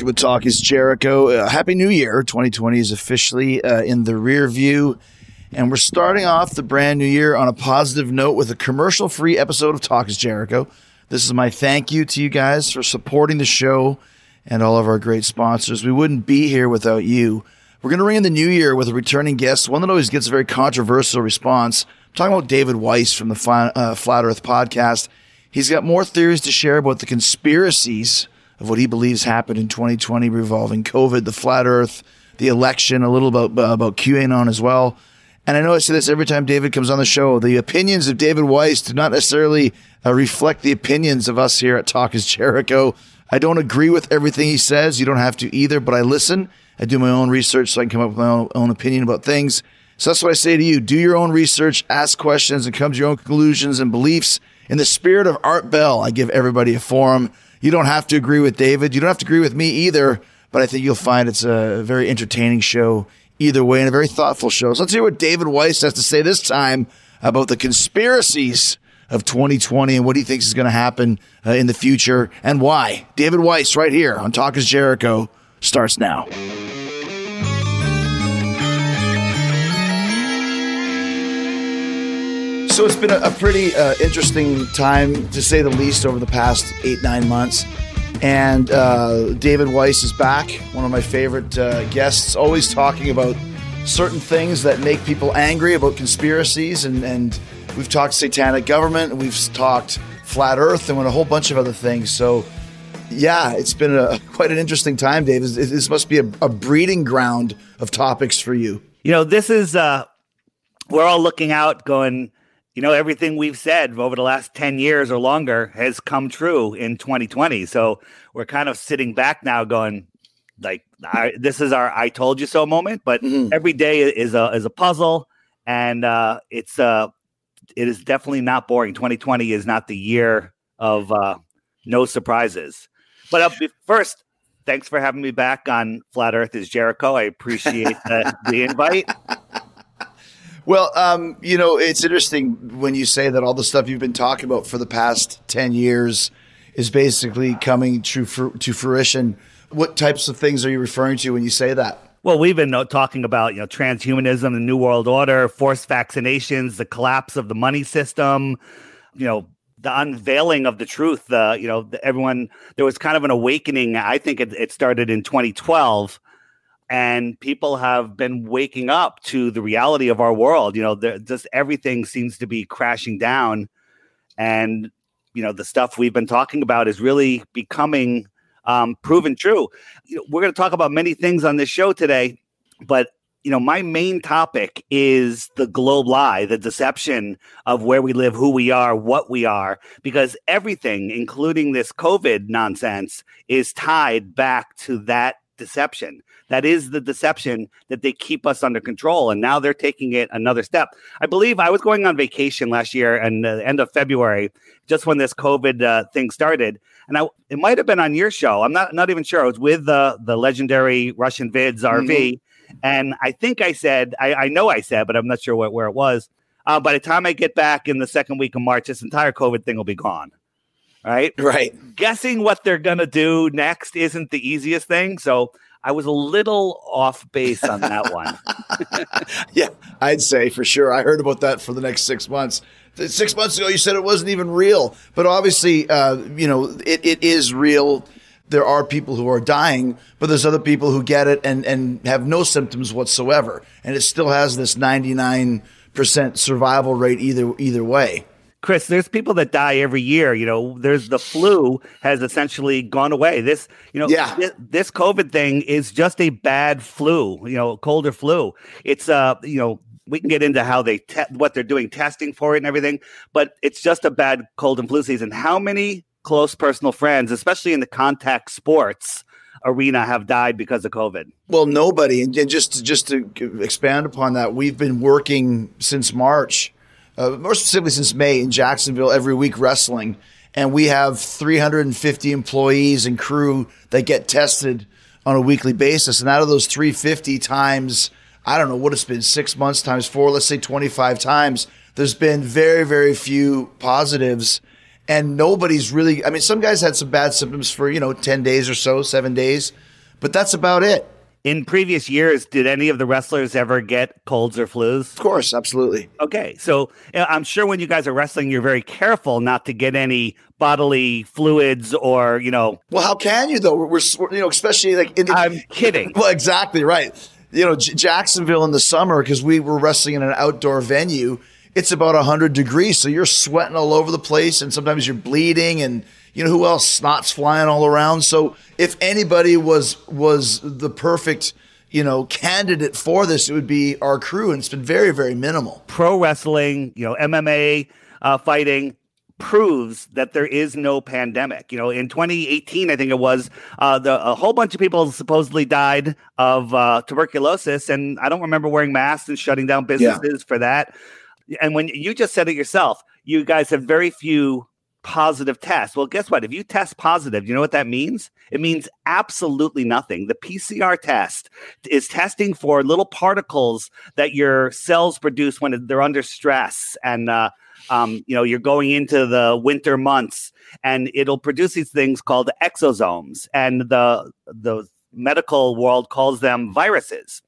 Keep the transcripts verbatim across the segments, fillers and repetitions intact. Talk with Talk is Jericho. Uh, Happy New Year. twenty twenty is officially uh, in the rear view. And we're starting off the brand new year on a positive note with a commercial-free episode of Talk is Jericho. This is my thank you to you guys for supporting the show and all of our great sponsors. We wouldn't be here without you. We're going to ring in the new year with a returning guest, one that always gets a very controversial response. I'm talking about David Weiss from the Flat, uh, Flat Earth podcast. He's got more theories to share about the conspiracies of what he believes happened in twenty twenty revolving COVID, the flat earth, the election, a little about, uh, about QAnon as well. And I know I say this every time David comes on the show. The opinions of David Weiss do not necessarily uh, reflect the opinions of us here at Talk is Jericho. I don't agree with everything he says. You don't have to either, but I listen. I do my own research so I can come up with my own, own opinion about things. So that's what I say to you. Do your own research, ask questions, and come to your own conclusions and beliefs. In the spirit of Art Bell, I give everybody a forum. You don't have to agree with David. You don't have to agree with me either, but I think you'll find it's a very entertaining show either way and a very thoughtful show. So let's hear what David Weiss has to say this time about the conspiracies of twenty twenty and what he thinks is going to happen uh, in the future and why. David Weiss right here on Talk is Jericho starts now. So it's been a, a pretty uh, interesting time, to say the least, over the past eight, nine months. And uh, David Weiss is back, one of my favorite uh, guests, always talking about certain things that make people angry, about conspiracies. And, and we've talked satanic government, and we've talked flat earth, and a whole bunch of other things. So, yeah, it's been a, quite an interesting time, Dave. This, this must be a, a breeding ground of topics for you. You know, this is, uh, we're all looking out going, you know, everything we've said over the last ten years or longer has come true in twenty twenty. So we're kind of sitting back now going like, I, this is our I told you so moment. But mm-hmm. every day is a is a puzzle. And uh, it's uh, it is definitely not boring. twenty twenty is not the year of uh, no surprises. But uh, first, thanks for having me back on Flat Earth is Jericho. I appreciate uh, the invite. Well, um, you know, it's interesting when you say that all the stuff you've been talking about for the past ten years is basically coming to, fr- to fruition. What types of things are you referring to when you say that? Well, we've been talking about, you know, transhumanism, the New World Order, forced vaccinations, the collapse of the money system, you know, the unveiling of the truth. Uh, you know, everyone, there was kind of an awakening. I think it, it started in twenty twelve. And people have been waking up to the reality of our world. You know, just everything seems to be crashing down. And, you know, the stuff we've been talking about is really becoming um, proven true. You know, we're going to talk about many things on this show today. But, you know, my main topic is the globe lie, the deception of where we live, who we are, what we are. Because everything, including this COVID nonsense, is tied back to that deception. That is the deception that they keep us under control. And now they're taking it another step. I believe I was going on vacation last year and the end of February, just when this COVID uh, thing started. And I, it might have been on your show. I'm not not even sure. I was with uh, the legendary Russian Vids R V. Mm-hmm. And I think I said, I, I know I said, but I'm not sure what, where it was. Uh, by the time I get back in the second week of March, this entire COVID thing will be gone. Right. Right. Guessing what they're going to do next isn't the easiest thing. So I was a little off base on that one. Yeah, I'd say for sure. I heard about that for the next six months. Six months ago, you said it wasn't even real. But obviously, uh, you know, it, it is real. There are people who are dying, but there's other people who get it and, and have no symptoms whatsoever. And it still has this ninety-nine percent survival rate either either way. Chris, there's people that die every year. You know, there's the flu has essentially gone away. This, you know, yeah. this, this COVID thing is just a bad flu, you know, cold or flu. It's, uh, you know, we can get into how they, te- what they're doing, testing for it and everything, but it's just a bad cold and flu season. How many close personal friends, especially in the contact sports arena, have died because of COVID? Well, nobody. And just, just to expand upon that, we've been working since March. Uh, more specifically since May in Jacksonville every week wrestling. And we have three hundred fifty employees and crew that get tested on a weekly basis. And out of those three hundred fifty times, I don't know what it's been, six months times four, let's say twenty-five times, there's been very, very few positives. And nobody's really, I mean, some guys had some bad symptoms for, you know, ten days or so, seven days. But that's about it. In previous years, did any of the wrestlers ever get colds or flus? Of course, absolutely. Okay, so I'm sure when you guys are wrestling, you're very careful not to get any bodily fluids or, you know. Well, how can you though? We're, you know, especially like in the. I'm kidding. Well, exactly right. You know, J- Jacksonville in the summer, because we were wrestling in an outdoor venue. It's about one hundred degrees, so you're sweating all over the place, and sometimes you're bleeding, and you know who else? Snot's flying all around. So if anybody was was the perfect, you know, candidate for this, it would be our crew, and it's been very, very minimal. Pro wrestling, you know, M M A uh, fighting proves that there is no pandemic. You know, in twenty eighteen, I think it was, uh, the, a whole bunch of people supposedly died of uh, tuberculosis, and I don't remember wearing masks and shutting down businesses yeah. for that. And when you just said it yourself, you guys have very few positive tests. Well, guess what? If you test positive, you know what that means? It means absolutely nothing. The P C R test is testing for little particles that your cells produce when they're under stress. And, uh, um, you know, you're going into the winter months, and it'll produce these things called exosomes. And the the medical world calls them viruses.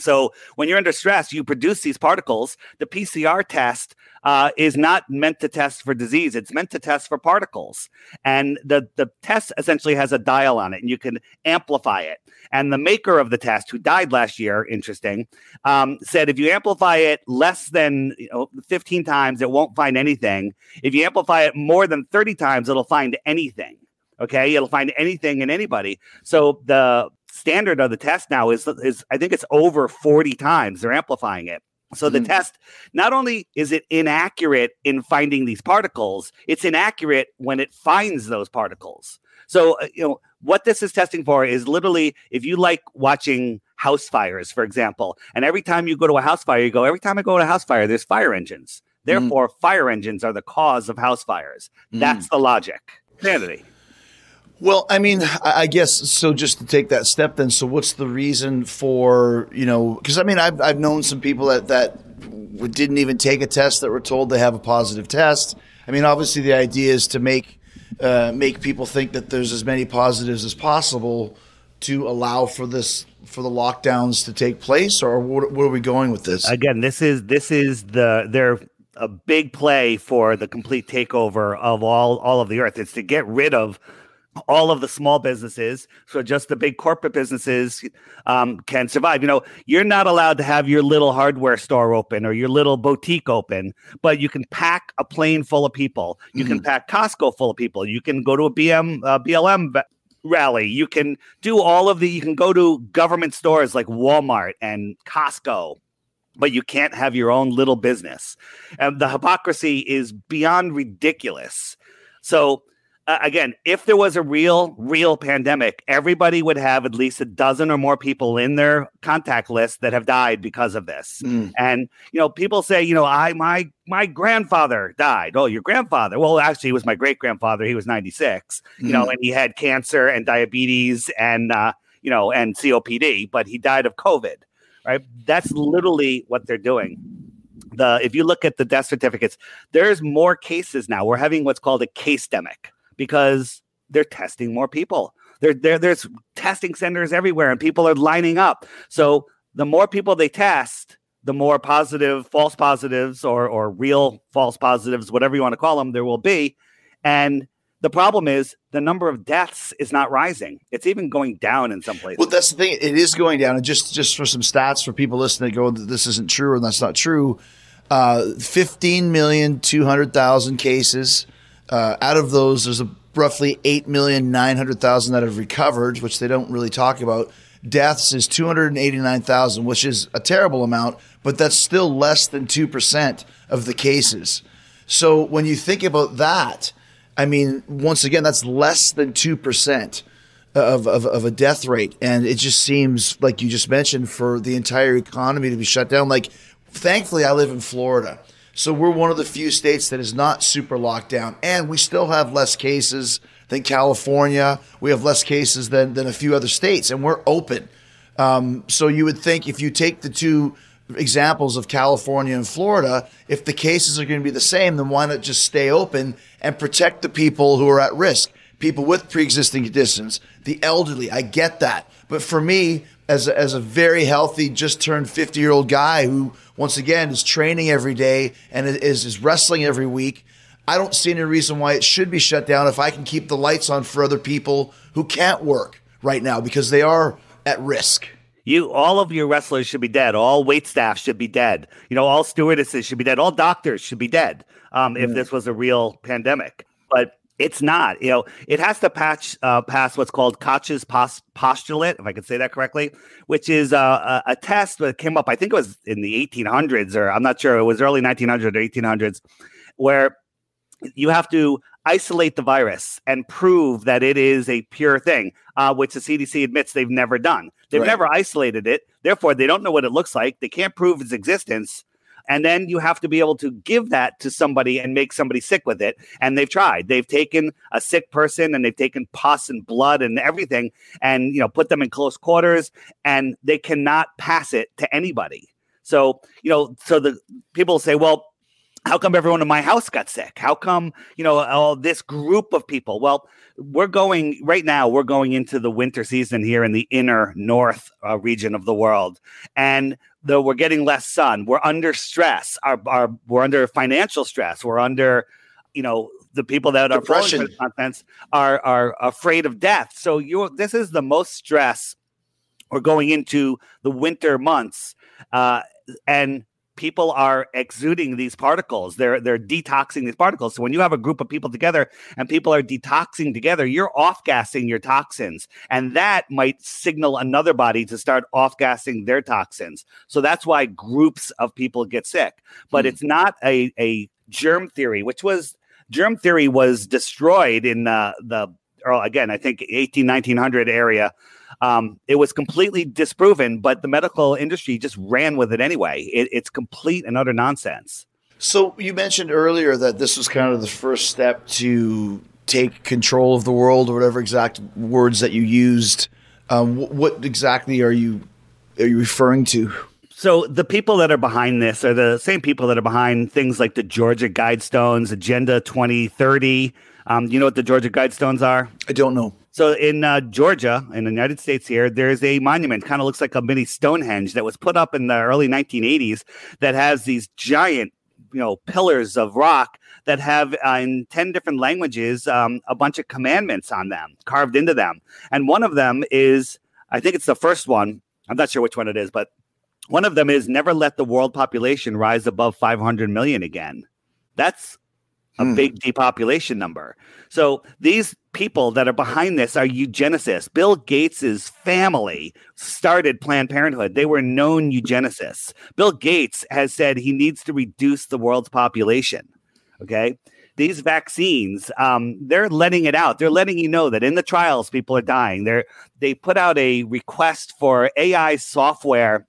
So when you're under stress, you produce these particles. The P C R test uh, is not meant to test for disease. It's meant to test for particles. And the, the test essentially has a dial on it, and you can amplify it. And the maker of the test, who died last year, interesting, um, said if you amplify it less than you know, fifteen times, it won't find anything. If you amplify it more than thirty times, it'll find anything. Okay, it'll find anything in anybody. So the standard of the test now is, is I think it's over forty times they're amplifying it. So the mm. test, not only is it inaccurate in finding these particles, it's inaccurate when it finds those particles. So, you know, what this is testing for is literally if you like watching house fires, for example, and every time you go to a house fire, you go, every time I go to a house fire, there's fire engines. Therefore, mm. fire engines are the cause of house fires. Mm. That's the logic. Sanity. Well, I mean, I guess, so just to take that step then, so what's the reason for, you know, because I mean, I've, I've known some people that, that didn't even take a test that were told they have a positive test. I mean, obviously the idea is to make, uh, make people think that there's as many positives as possible to allow for this, for the lockdowns to take place, or what, where are we going with this? Again, this is, this is the, their a big play for the complete takeover of all, all of the earth. It's to get rid of all of the small businesses, so just the big corporate businesses um, can survive. You know, you're not allowed to have your little hardware store open or your little boutique open, but you can pack a plane full of people. You mm-hmm. can pack Costco full of people. You can go to a B M, uh, B L M rally. You can do all of the, you can go to government stores like Walmart and Costco, but you can't have your own little business. And the hypocrisy is beyond ridiculous. So, Uh, again, if there was a real, real pandemic, everybody would have at least a dozen or more people in their contact list that have died because of this. Mm. And, you know, people say, you know, I my my grandfather died. Oh, your grandfather. Well, actually, it was my great-grandfather. He was ninety-six, you mm. know, and he had cancer and diabetes and, uh, you know, and C O P D, but he died of COVID, right? That's literally what they're doing. The if you look at the death certificates, there's more cases now. We're having what's called a case-demic, because they're testing more people. There, there, there's testing centers everywhere, and people are lining up. So the more people they test, the more positive, false positives, or or real false positives, whatever you want to call them, there will be. And the problem is the number of deaths is not rising. It's even going down in some places. Well, that's the thing. It is going down. And just, just for some stats for people listening, go, this isn't true and that's not true. Uh, fifteen million two hundred thousand cases. Uh, out of those, there's a roughly eight million nine hundred thousand that have recovered, which they don't really talk about. Deaths is two hundred eighty-nine thousand, which is a terrible amount, but that's still less than two percent of the cases. So when you think about that, I mean, once again, that's less than two percent of, of, of a death rate. And it just seems, like you just mentioned, for the entire economy to be shut down. Like, thankfully, I live in Florida. So we're one of the few states that is not super locked down, and we still have less cases than California. We have less cases than, than a few other states, and we're open. Um, so you would think if you take the two examples of California and Florida, if the cases are going to be the same, then why not just stay open and protect the people who are at risk? people with pre-existing conditions, the elderly. I get that. But for me, as a, as a very healthy, just turned fifty-year-old guy who, once again, is training every day and is, is wrestling every week, I don't see any reason why it should be shut down if I can keep the lights on for other people who can't work right now because they are at risk. You, all of your wrestlers should be dead. All waitstaff should be dead. You know, all stewardesses should be dead. All doctors should be dead um, if this was a real pandemic. But it's not. You know, it has to patch, uh, pass what's called Koch's Postulate, if I can say that correctly, which is uh, a, a test that came up, I think it was in the eighteen hundreds, or I'm not sure, it was early nineteen hundreds or eighteen hundreds, where you have to isolate the virus and prove that it is a pure thing, uh, which the C D C admits they've never done. They've right. never isolated it. Therefore, they don't know what it looks like. They can't prove its existence. And then you have to be able to give that to somebody and make somebody sick with it. And they've tried. They've taken a sick person and they've taken pus and blood and everything and, you know, put them in close quarters, and they cannot pass it to anybody. So, you know, so the people say, well, how come everyone in my house got sick? How come, you know, all this group of people? Well, we're going right now, we're going into the winter season here in the inner north uh, region of the world. And though we're getting less sun, we're under stress. Our, our, we're under financial stress. We're under, you know, the people that are depression. Following this nonsense are, are afraid of death. So you're, this is the most stress we're going into the winter months. Uh, and people are exuding these particles. They're they're detoxing these particles. So when you have a group of people together and people are detoxing together, you're off-gassing your toxins. And that might signal another body to start off-gassing their toxins. So that's why groups of people get sick. But mm-hmm. it's not a, a germ theory, which was – germ theory was destroyed in uh, the – or again, I think eighteen, nineteen hundred area. Um, it was completely disproven, but the medical industry just ran with it anyway. It, it's complete and utter nonsense. So you mentioned earlier that this was kind of the first step to take control of the world, or whatever exact words that you used. Um, wh- what exactly are you are you referring to? So the people that are behind this are the same people that are behind things like the Georgia Guidestones, Agenda twenty thirty. Um, you know what the Georgia Guidestones are? I don't know. So in uh, Georgia, in the United States here, there's a monument, kind of looks like a mini Stonehenge, that was put up in the early nineteen eighties that has these giant, you know, pillars of rock that have uh, in ten different languages, um, a bunch of commandments on them, carved into them. And one of them is, I think it's the first one. I'm not sure which one it is, but one of them is never let the world population rise above five hundred million again. That's a mm. big depopulation number. So these people that are behind this are eugenicists. Bill Gates's family started Planned Parenthood. They were known eugenicists. Bill Gates has said he needs to reduce the world's population. Okay. These vaccines, um, they're letting it out. They're letting you know that in the trials, people are dying. They're, they put out a request for A I software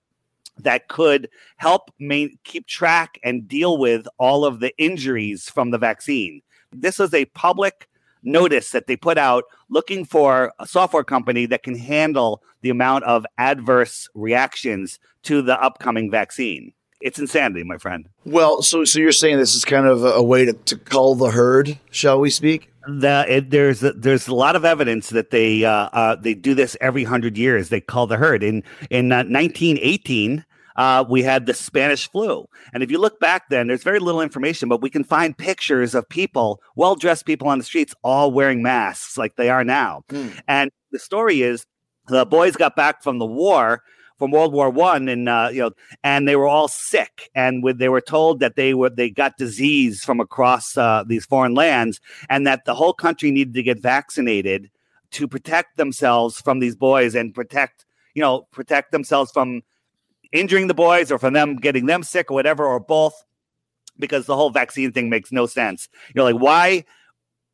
that could help main, keep track and deal with all of the injuries from the vaccine. This is a public notice that they put out looking for a software company that can handle the amount of adverse reactions to the upcoming vaccine. It's insanity, my friend. Well, so so you're saying this is kind of a, a way to, to cull the herd, shall we speak? The, it, there's a, there's a lot of evidence that they uh, uh, they do this every hundred years. They cull the herd. In in uh, nineteen eighteen. Uh, we had the Spanish flu. And if you look back then, there's very little information, but we can find pictures of people, well-dressed people on the streets, all wearing masks like they are now. Mm. And the story is the boys got back from the war, from World War One, and uh, you know, and they were all sick. And with, they were told that they were they got disease from across uh, these foreign lands, and that the whole country needed to get vaccinated to protect themselves from these boys and protect, you know, protect themselves from injuring the boys or from them getting them sick or whatever, or both, because the whole vaccine thing makes no sense. You're like, why,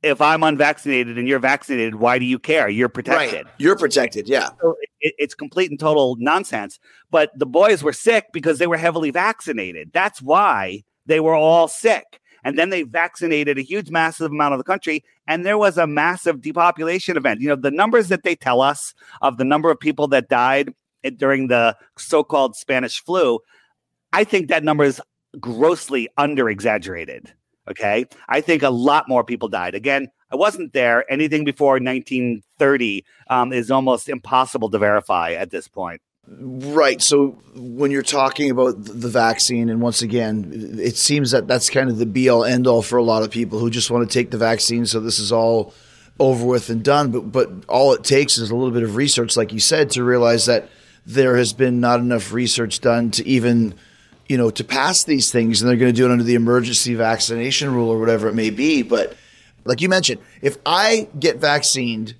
if I'm unvaccinated and you're vaccinated, why do you care? You're protected. Right. You're protected. Yeah. So it, it's complete and total nonsense. But the boys were sick because they were heavily vaccinated. That's why they were all sick. And then they vaccinated a huge, massive amount of the country. And there was a massive depopulation event. You know, the numbers that they tell us of the number of people that died during the so-called Spanish flu, I think that number is grossly under-exaggerated, okay? I think a lot more people died. Again, I wasn't there. Anything before nineteen thirty um, is almost impossible to verify at this point. Right. So when you're talking about the vaccine, and once again, it seems that that's kind of the be-all, end-all for a lot of people who just want to take the vaccine. So this is all over with and done. But but all it takes is a little bit of research, like you said, to realize that there has been not enough research done to even, you know, to pass these things. And they're going to do it under the emergency vaccination rule or whatever it may be. But like you mentioned, if I get vaccinated,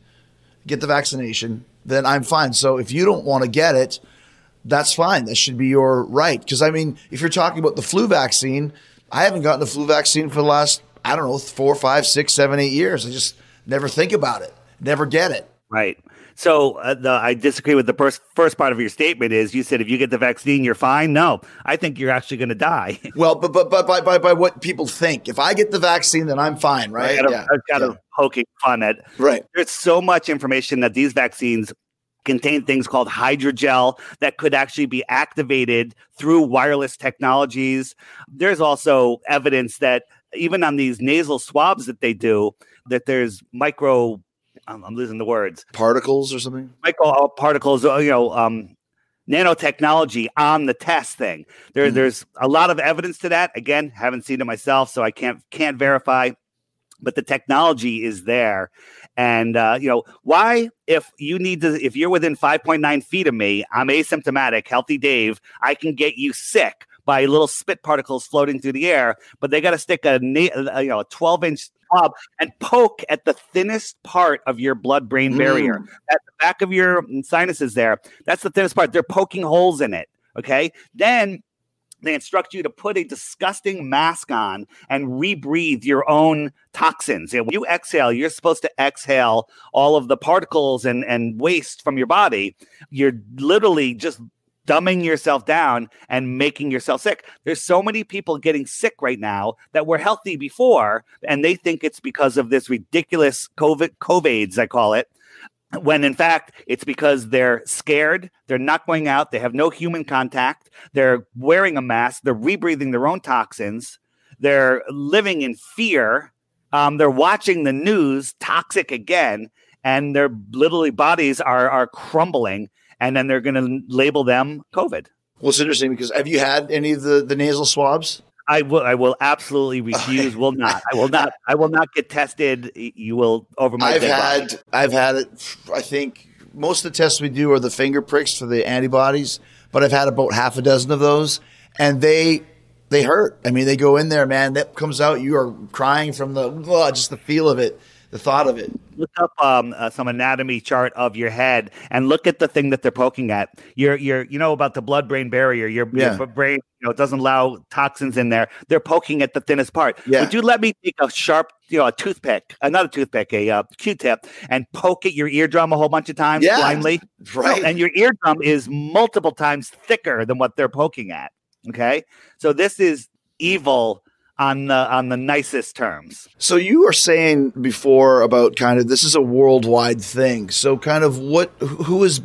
get the vaccination, then I'm fine. So if you don't want to get it, that's fine. That should be your right. Because, I mean, if you're talking about the flu vaccine, I haven't gotten the flu vaccine for the last, I don't know, four, five, six, seven, eight years. I just never think about it, never get it. Right. So uh, the, I disagree with the first, first part of your statement is you said if you get the vaccine, you're fine. No, I think you're actually going to die. Well, but, but, but by, by, by what people think. If I get the vaccine, then I'm fine, right? I've got yeah. a poking fun at right. There's so much information that these vaccines contain things called hydrogel that could actually be activated through wireless technologies. There's also evidence that even on these nasal swabs that they do, that there's micro... I'm losing the words. Particles or something? Micro particles, you know, um, nanotechnology on the test thing. There, mm-hmm. There's a lot of evidence to that. Again, haven't seen it myself, so I can't can't verify. But the technology is there. And, uh, you know, why, if you need to, if you're within five point nine feet of me, I'm asymptomatic, healthy Dave, I can get you sick by little spit particles floating through the air, but they got to stick a, a, you know, a twelve inch swab and poke at the thinnest part of your blood-brain barrier. Mm. At the back of your sinuses there, that's the thinnest part. They're poking holes in it, okay? Then they instruct you to put a disgusting mask on and rebreathe your own toxins. When you exhale, you're supposed to exhale all of the particles and, and waste from your body. You're literally just dumbing yourself down and making yourself sick. There's so many people getting sick right now that were healthy before, and they think it's because of this ridiculous COVID, COVIDs, I call it, when in fact, it's because they're scared, they're not going out, they have no human contact, they're wearing a mask, they're rebreathing their own toxins, they're living in fear, um, they're watching the news, toxic again, and their literally bodies are are crumbling. And then they're going to label them COVID. Well, it's interesting because have you had any of the, the nasal swabs? I will. I will absolutely refuse. will not. I will not. I will not get tested. You will over my. I've had. Body. I've had it. I think most of the tests we do are the finger pricks for the antibodies. But I've had about half a dozen of those, and they they hurt. I mean, they go in there, man. That comes out. You are crying from the ugh, just the feel of it. The thought of it. Look up um, uh, some anatomy chart of your head and look at the thing that they're poking at. You're, you're, you know about the blood-brain barrier. Your, yeah. your brain, you know, doesn't allow toxins in there. They're poking at the thinnest part. Yeah. Would you let me take a sharp, you know, a toothpick, another toothpick, a uh, Q-tip, and poke at your eardrum a whole bunch of times yeah. blindly? Right. So, and your eardrum is multiple times thicker than what they're poking at. Okay, so this is evil. On the on the nicest terms. So you were saying before about kind of this is a worldwide thing. So kind of what who is,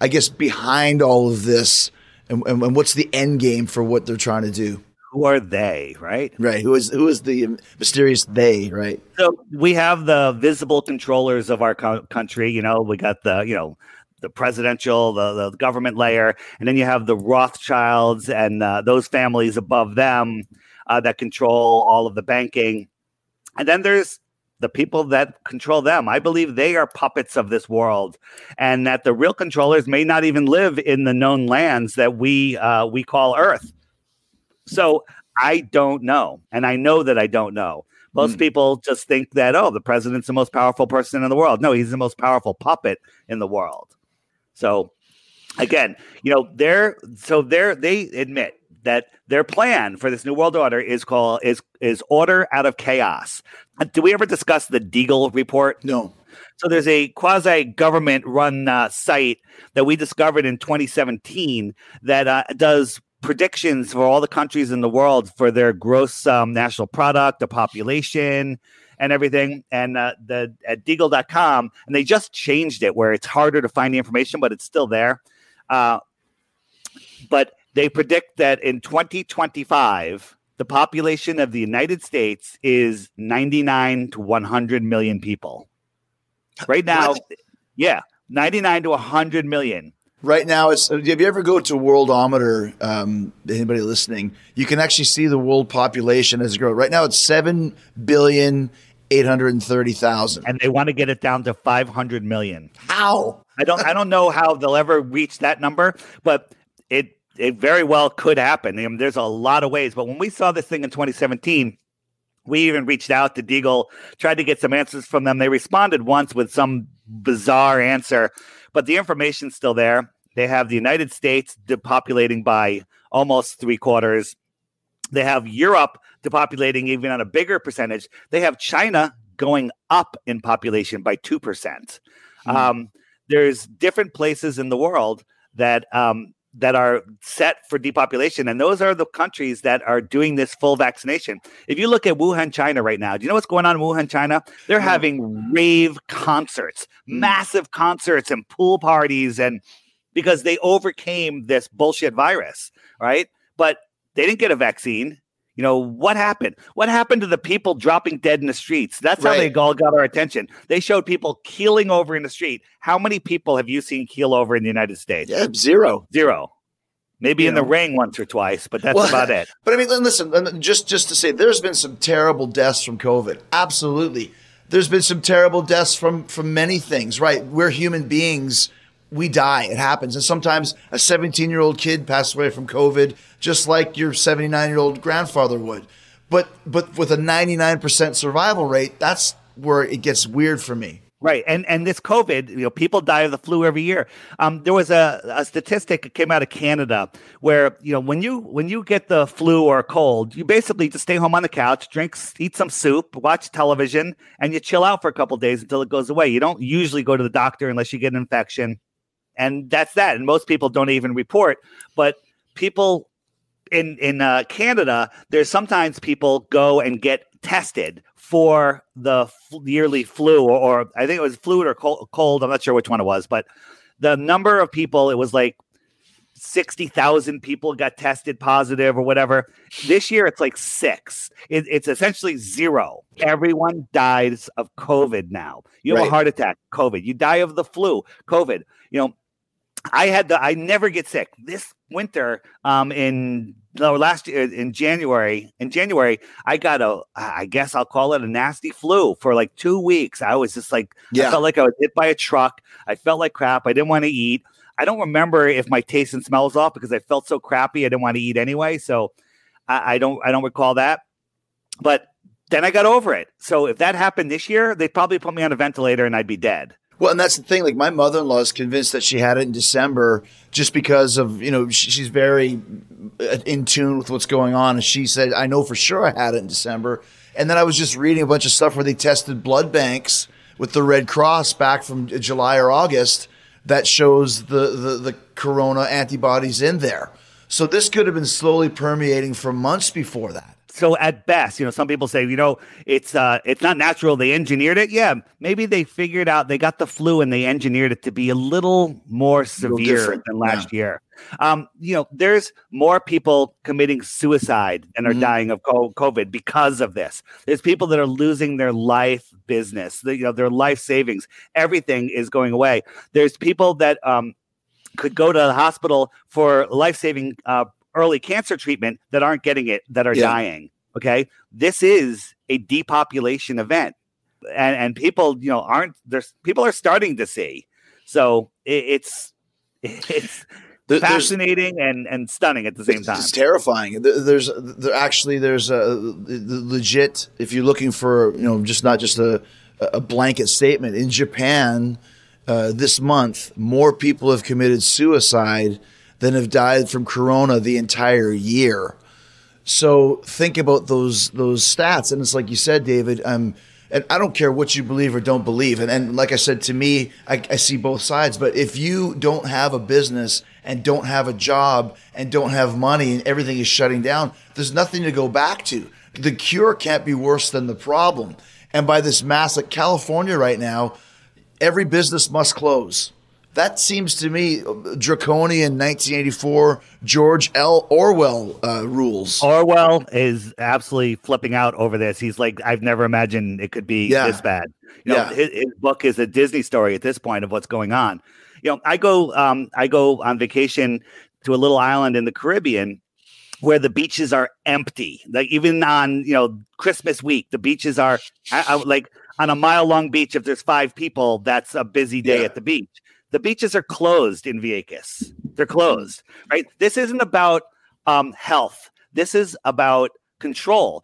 I guess, behind all of this, and, and, and what's the end game for what they're trying to do? Who are they, right? Right. Who is who is the mysterious they, right? So we have the visible controllers of our co- country. You know, we got the you know. the presidential, the, the government layer, and then you have the Rothschilds and uh, those families above them uh, that control all of the banking. And then there's the people that control them. I believe they are puppets of this world, and that the real controllers may not even live in the known lands that we uh, we call Earth. So I don't know, and I know that I don't know. Most mm. people just think that, oh, the president's the most powerful person in the world. No, he's the most powerful puppet in the world. So again, you know, they're so they're they admit that their plan for this new world order is called is is order out of chaos. Do we ever discuss the Deagle report? No. So there's a quasi government run uh, site that we discovered in twenty seventeen that uh, does predictions for all the countries in the world for their gross um, national product, the population, and everything, and uh, the at Deagle dot com, and they just changed it where it's harder to find the information, but it's still there. Uh, but they predict that in twenty twenty-five, the population of the United States is ninety-nine to one hundred million people. Right now, yeah, ninety-nine to one hundred million. Right now, it's. If you ever go to Worldometer, um, anybody listening, you can actually see the world population as it grows. Right now, it's seven billion eight hundred thirty thousand, and they want to get it down to five hundred million. How? I don't. I don't know how they'll ever reach that number, but it it very well could happen. I mean, there's a lot of ways. But when we saw this thing in twenty seventeen. We even reached out to Deagle, tried to get some answers from them. They responded once with some bizarre answer, but the information's still there. They have the United States depopulating by almost three quarters. They have Europe depopulating even on a bigger percentage. They have China going up in population by two percent. Mm-hmm. Um, there's different places in the world that um, that are set for depopulation. And those are the countries that are doing this full vaccination. If you look at Wuhan, China right now, do you know what's going on in Wuhan, China? They're having rave concerts, massive concerts and pool parties, and because they overcame this bullshit virus, right? But they didn't get a vaccine. You know, what happened? What happened to the people dropping dead in the streets? That's right. How they all got our attention. They showed people keeling over in the street. How many people have you seen keel over in the United States? Yeah, zero. Zero. Maybe you in know. the ring once or twice, but that's well, about it. But I mean, listen, just, just to say, there's been some terrible deaths from COVID. Absolutely. There's been some terrible deaths from, from many things, right? We're human beings. We die. It happens. And sometimes a seventeen-year-old kid passed away from COVID, just like your seventy-nine-year-old grandfather would. But but with a ninety-nine percent survival rate, that's where it gets weird for me. Right. And and this COVID, you know, people die of the flu every year. Um, there was a, a statistic that came out of Canada where, you know, when you when you get the flu or a cold, you basically just stay home on the couch, drink, eat some soup, watch television, and you chill out for a couple of days until it goes away. You don't usually go to the doctor unless you get an infection. And that's that. And most people don't even report. But people in in uh, Canada, there's sometimes people go and get tested for the f- yearly flu, or, or I think it was flu or col- cold. I'm not sure which one it was. But the number of people, it was like sixty thousand people got tested positive or whatever. This year, it's like six. It, it's essentially zero. Everyone dies of COVID now. You have right. a heart attack, COVID. You die of the flu, COVID. You know, I had the, I never get sick this winter. Um, in no, last year in January, in January, I got a, I guess I'll call it a nasty flu for like two weeks. I was just like, yeah. I felt like I was hit by a truck. I felt like crap. I didn't want to eat. I don't remember if my taste and smell was off because I felt so crappy. I didn't want to eat anyway. So I, I don't, I don't recall that, but then I got over it. So if that happened this year, they'd probably put me on a ventilator and I'd be dead. Well, and that's the thing. Like, my mother-in-law is convinced that she had it in December just because of, you know, she's very in tune with what's going on. And she said, I know for sure I had it in December. And then I was just reading a bunch of stuff where they tested blood banks with the Red Cross back from July or August that shows the, the, the corona antibodies in there. So this could have been slowly permeating for months before that. So at best, you know, some people say, you know, it's uh, it's not natural. They engineered it. Yeah, maybe they figured out they got the flu and they engineered it to be a little more severe little than last yeah. year. Um, you know, there's more people committing suicide and are mm-hmm. dying of COVID because of this. There's people that are losing their life business, the, you know, their life savings. Everything is going away. There's people that um, could go to the hospital for life-saving uh early cancer treatment that aren't getting it, that are yeah. dying. Okay. This is a depopulation event, and, and people, you know, aren't there's people are starting to see. So it, it's, it's there, fascinating and, and stunning at the same time. It's terrifying. There's there, actually, there's a legit, if you're looking for, you know, just not just a, a blanket statement in Japan uh, this month, more people have committed suicide than have died from corona the entire year. So think about those those stats. And it's like you said, David, um, and I don't care what you believe or don't believe. And, and like I said, to me, I, I see both sides. But if you don't have a business and don't have a job and don't have money and everything is shutting down, there's nothing to go back to. The cure can't be worse than the problem. And by this mass, like California right now, every business must close. That seems to me draconian nineteen eighty-four George L. Orwell uh, rules. Orwell is absolutely flipping out over this. He's like, I've never imagined it could be yeah. this bad. You know, yeah. his, his book is a Disney story at this point of what's going on. You know, I go, um, I go on vacation to a little island in the Caribbean where the beaches are empty. Like even on, you know, Christmas week, the beaches are I, I, like on a mile long beach. If there's five people, that's a busy day yeah. at the beach. The beaches are closed in Vieques. They're closed, right? This isn't about um, health. This is about control.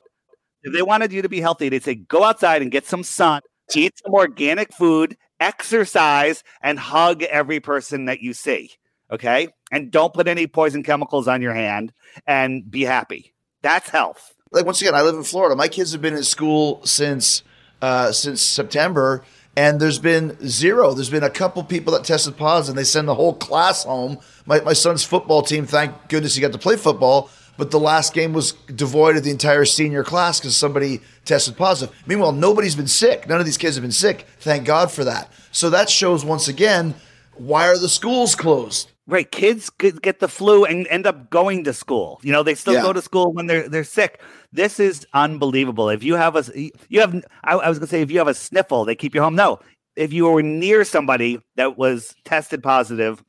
If they wanted you to be healthy, they'd say, go outside and get some sun, eat some organic food, exercise, and hug every person that you see, okay? And don't put any poison chemicals on your hand and be happy. That's health. Like, once again, I live in Florida. My kids have been in school since uh, since September. And there's been zero. There's been a couple people that tested positive, and they send the whole class home. My, my son's football team, thank goodness he got to play football, but the last game was devoid of the entire senior class because somebody tested positive. Meanwhile, nobody's been sick. None of these kids have been sick. Thank God for that. So that shows, once again, why are the schools closed? Right. Kids could get the flu and end up going to school. You know, they still yeah. go to school when they're they're sick. This is unbelievable. If you have a you have I, I was going to say if you have a sniffle, they keep you home. No, if you were near somebody that was tested positive,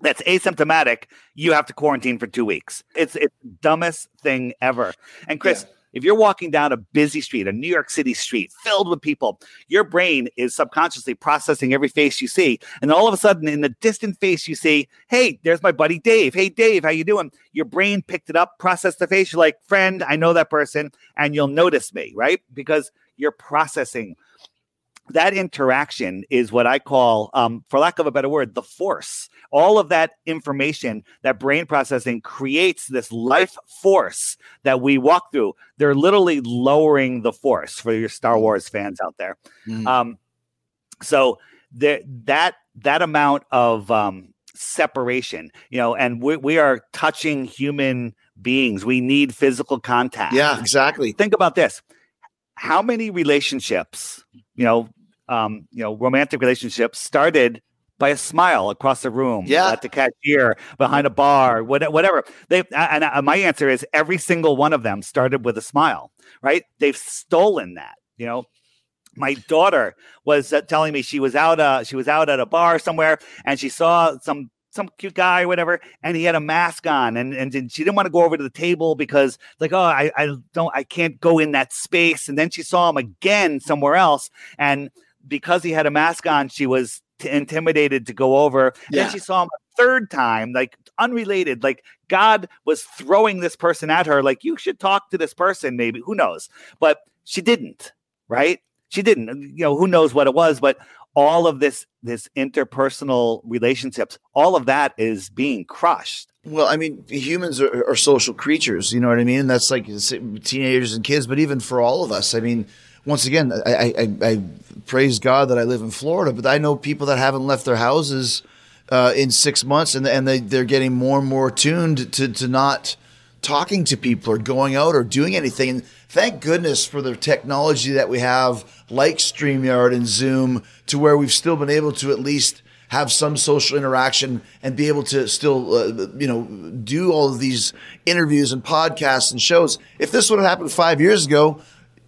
that's asymptomatic, you have to quarantine for two weeks. It's it's the dumbest thing ever. And Chris, yeah. if you're walking down a busy street, a New York City street filled with people, your brain is subconsciously processing every face you see. And all of a sudden in the distant face, you see, hey, there's my buddy Dave. Hey, Dave, how you doing? Your brain picked it up, processed the face. You're like, friend, I know that person. And you'll notice me, right? Because you're processing. That interaction is what I call, um, for lack of a better word, the force. All of that information, that brain processing creates this life force that we walk through. They're literally lowering the force for your Star Wars fans out there. Mm. Um, so there, that that amount of um, separation, you know, and we, we are touching human beings. We need physical contact. Yeah, exactly. Think about this. How many relationships, you know, um, you know, romantic relationships started by a smile across the room, yeah. at the cashier, behind a bar, whatever. They and my answer is every single one of them started with a smile, right? They've stolen that, you know. My daughter was uh, telling me she was out, uh, she was out at a bar somewhere, and she saw some. some cute guy or whatever, and he had a mask on, and, and she didn't want to go over to the table because like, oh, I, I don't, I can't go in that space. And then she saw him again somewhere else. And because he had a mask on, she was t- intimidated to go over. And yeah. then she saw him a third time, like unrelated, like God was throwing this person at her. Like, you should talk to this person. Maybe, who knows, but she didn't, right? She didn't, you know, who knows what it was, but all of this, this interpersonal relationships, all of that is being crushed. Well, I mean, humans are, are social creatures, you know what I mean? And that's like teenagers and kids, but even for all of us. I mean, once again, I, I, I praise God that I live in Florida, but I know people that haven't left their houses uh, in six months and, and they, they're getting more and more tuned to, to not talking to people or going out or doing anything. And thank goodness for the technology that we have, like StreamYard and Zoom, to where we've still been able to at least have some social interaction and be able to still, uh, you know, do all of these interviews and podcasts and shows. If this would have happened five years ago,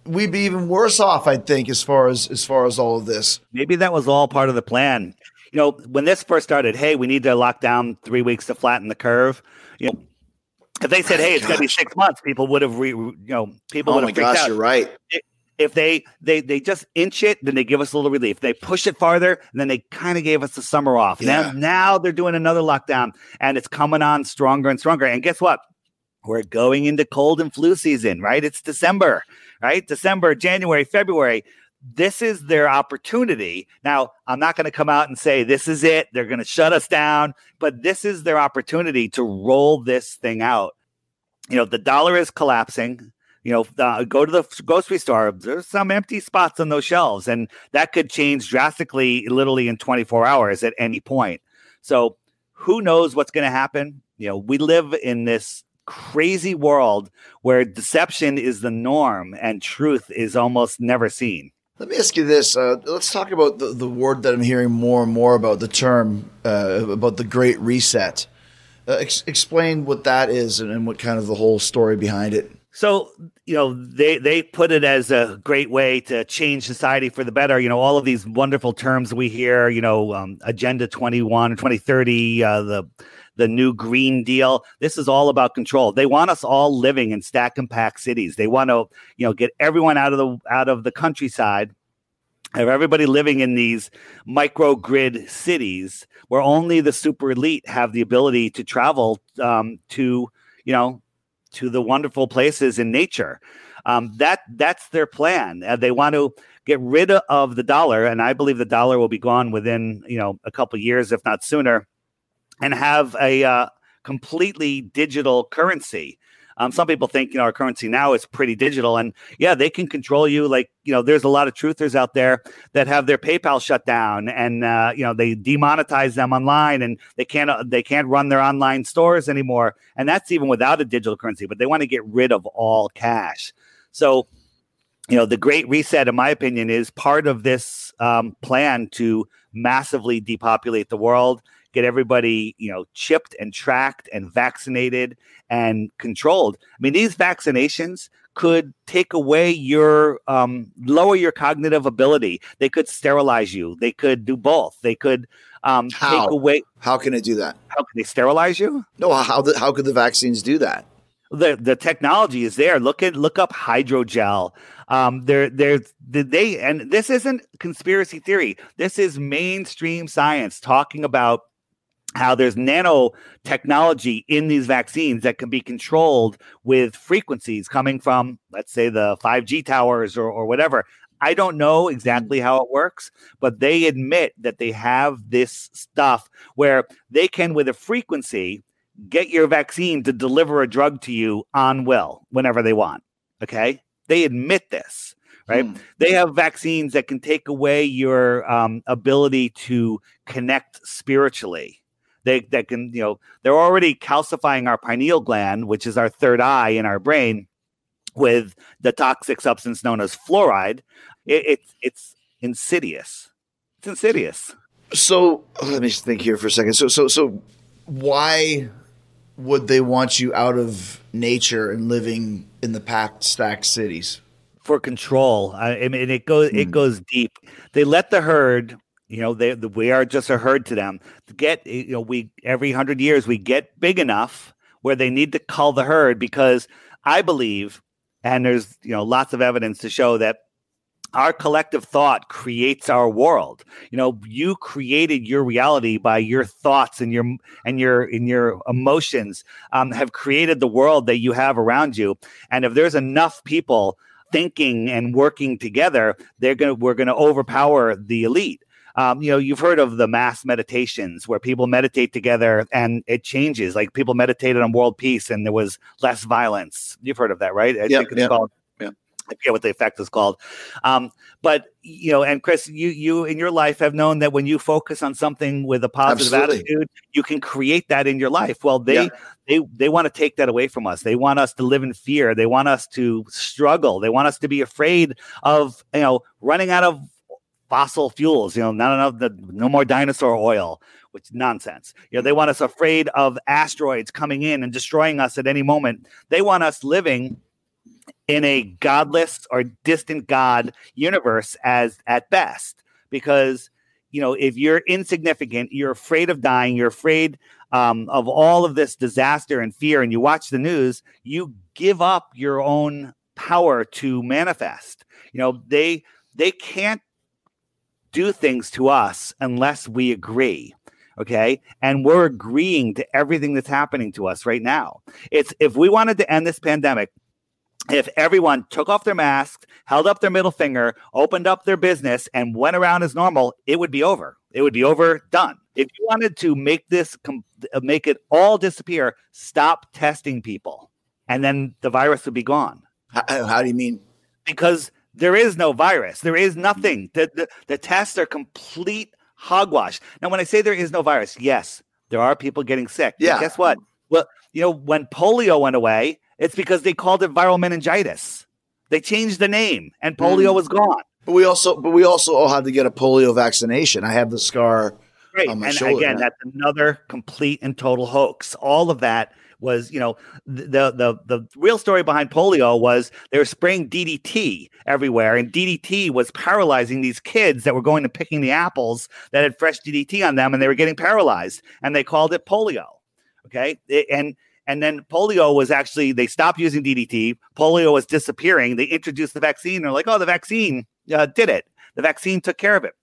we'd be even worse off, I think, as far as as far as all of this. Maybe that was all part of the plan. You know, when this first started, hey, we need to lock down three weeks to flatten the curve. You know, if they said, hey, it's going to be six months, people would have, re- you know, people would have freaked out. Oh my gosh, you're right. It, if they, they they just inch it, then they give us a little relief. They push it farther, and then they kind of gave us the summer off. Yeah. Now, now they're doing another lockdown, and it's coming on stronger and stronger. And guess what? We're going into cold and flu season, right? It's December, right? December, January, February. This is their opportunity. Now, I'm not going to come out and say this is it. They're going to shut us down. But this is their opportunity to roll this thing out. You know, the dollar is collapsing. You know, uh, go to the grocery store. There's some empty spots on those shelves. And that could change drastically, literally in twenty-four hours at any point. So who knows what's going to happen? You know, we live in this crazy world where deception is the norm and truth is almost never seen. Let me ask you this. Uh, let's talk about the, the word that I'm hearing more and more about, the term, uh, about the Great Reset. Uh, ex- explain what that is and, and what kind of the whole story behind it. So, you know, they, they put it as a great way to change society for the better. You know, all of these wonderful terms we hear, you know, um, Agenda twenty-one, twenty thirty, uh, the the new Green Deal. This is all about control. They want us all living in stack and pack cities. They want to, you know, get everyone out of the out of the countryside, have everybody living in these micro grid cities where only the super elite have the ability to travel um, to, you know, to the wonderful places in nature. Um, that that's their plan. Uh, they want to get rid of the dollar, and I believe the dollar will be gone within, you know, a couple of years, if not sooner, and have a uh, completely digital currency. Um, some people think, you know, our currency now is pretty digital, and yeah, they can control you. Like, you know, there's a lot of truthers out there that have their PayPal shut down, and uh, you know, they demonetize them online, and they can't uh, they can't run their online stores anymore. And that's even without a digital currency. But they want to get rid of all cash. So, you know, the Great Reset, in my opinion, is part of this um, plan to massively depopulate the world. Get everybody, you know, chipped and tracked and vaccinated and controlled. I mean, these vaccinations could take away your, um, lower your cognitive ability. They could sterilize you. They could do both. They could um, how? take away. How can it do that? How can they sterilize you? No, how the, how could the vaccines do that? The the technology is there. Look at look up hydrogel. Um, there there's they and this isn't conspiracy theory. This is mainstream science talking about how there's nanotechnology in these vaccines that can be controlled with frequencies coming from, let's say, the five G towers or, or whatever. I don't know exactly how it works, but they admit that they have this stuff where they can, with a frequency, get your vaccine to deliver a drug to you on will whenever they want. Okay? They admit this, right? Mm. They have vaccines that can take away your um, ability to connect spiritually. They that can, you know, they're already calcifying our pineal gland, which is our third eye in our brain, with the toxic substance known as fluoride. It, it, it's insidious. It's insidious. So let me think here for a second. So so so why would they want you out of nature and living in the packed, stacked cities? For control. I mean, it goes mm. it goes deep. They let the herd. You know, they, the, we are just a herd to them. To get, you know, we every hundred years we get big enough where they need to cull the herd, because I believe, and there's, you know, lots of evidence to show that our collective thought creates our world. You know, you created your reality by your thoughts and your and your in your emotions um, have created the world that you have around you. And if there's enough people thinking and working together, they're gonna we're gonna overpower the elite. Um, you know, you've heard of the mass meditations where people meditate together and it changes. Like, people meditated on world peace and there was less violence. You've heard of that, right? I yeah, think it's yeah, called, yeah. I forget what the effect is called. Um, but, you know, and Chris, you you in your life have known that when you focus on something with a positive Absolutely. attitude, you can create that in your life. Well, they yeah. they they want to take that away from us. They want us to live in fear. They want us to struggle. They want us to be afraid of, you know, running out of fossil fuels, you know, not enough, the, no more dinosaur oil, which nonsense. You know, they want us afraid of asteroids coming in and destroying us at any moment. They want us living in a godless or distant God universe as at best, because, you know, if you're insignificant, you're afraid of dying, you're afraid um, of all of this disaster and fear, and you watch the news, you give up your own power to manifest. You know, they, they can't do things to us unless we agree, okay? And we're agreeing to everything that's happening to us right now. It's if we wanted to end this pandemic, if everyone took off their masks, held up their middle finger, opened up their business, and went around as normal, it would be over. It would be over, done. If you wanted to make this, make it all disappear, stop testing people, and then the virus would be gone. How, how do you mean? Because there is no virus. There is nothing. The, the, the tests are complete hogwash. Now, when I say there is no virus, yes, there are people getting sick. Yeah. But guess what? Well, you know, when polio went away, it's because they called it viral meningitis. They changed the name and polio was gone. But we also, but we also all had to get a polio vaccination. I have the scar right. on my and shoulder. Again, now. That's another complete and total hoax. All of that was, you know, the the the real story behind polio was they were spraying D D T everywhere, and D D T was paralyzing these kids that were going to picking the apples that had fresh D D T on them, and they were getting paralyzed, and they called it polio. Okay, it, and. And then polio was actually, they stopped using D D T. Polio was disappearing. They introduced the vaccine. They're like, oh, the vaccine uh, did it. The vaccine took care of it.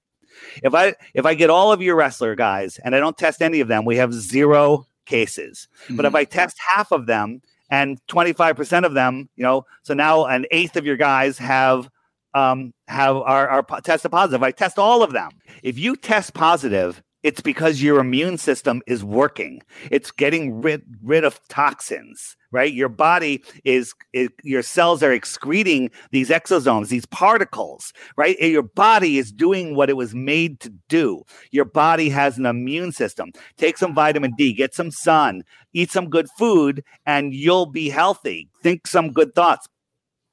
If I if I get all of your wrestler guys and I don't test any of them, we have zero cases. Mm-hmm. But if I test half of them and twenty-five percent of them, you know, so now an eighth of your guys have um, have are, are tested positive. I test all of them. If you test positive, it's because your immune system is working. It's getting rid, rid of toxins, right? Your body is, is, your cells are excreting these exosomes, these particles, right? And your body is doing what it was made to do. Your body has an immune system. Take some vitamin D, get some sun, eat some good food, and you'll be healthy. Think some good thoughts.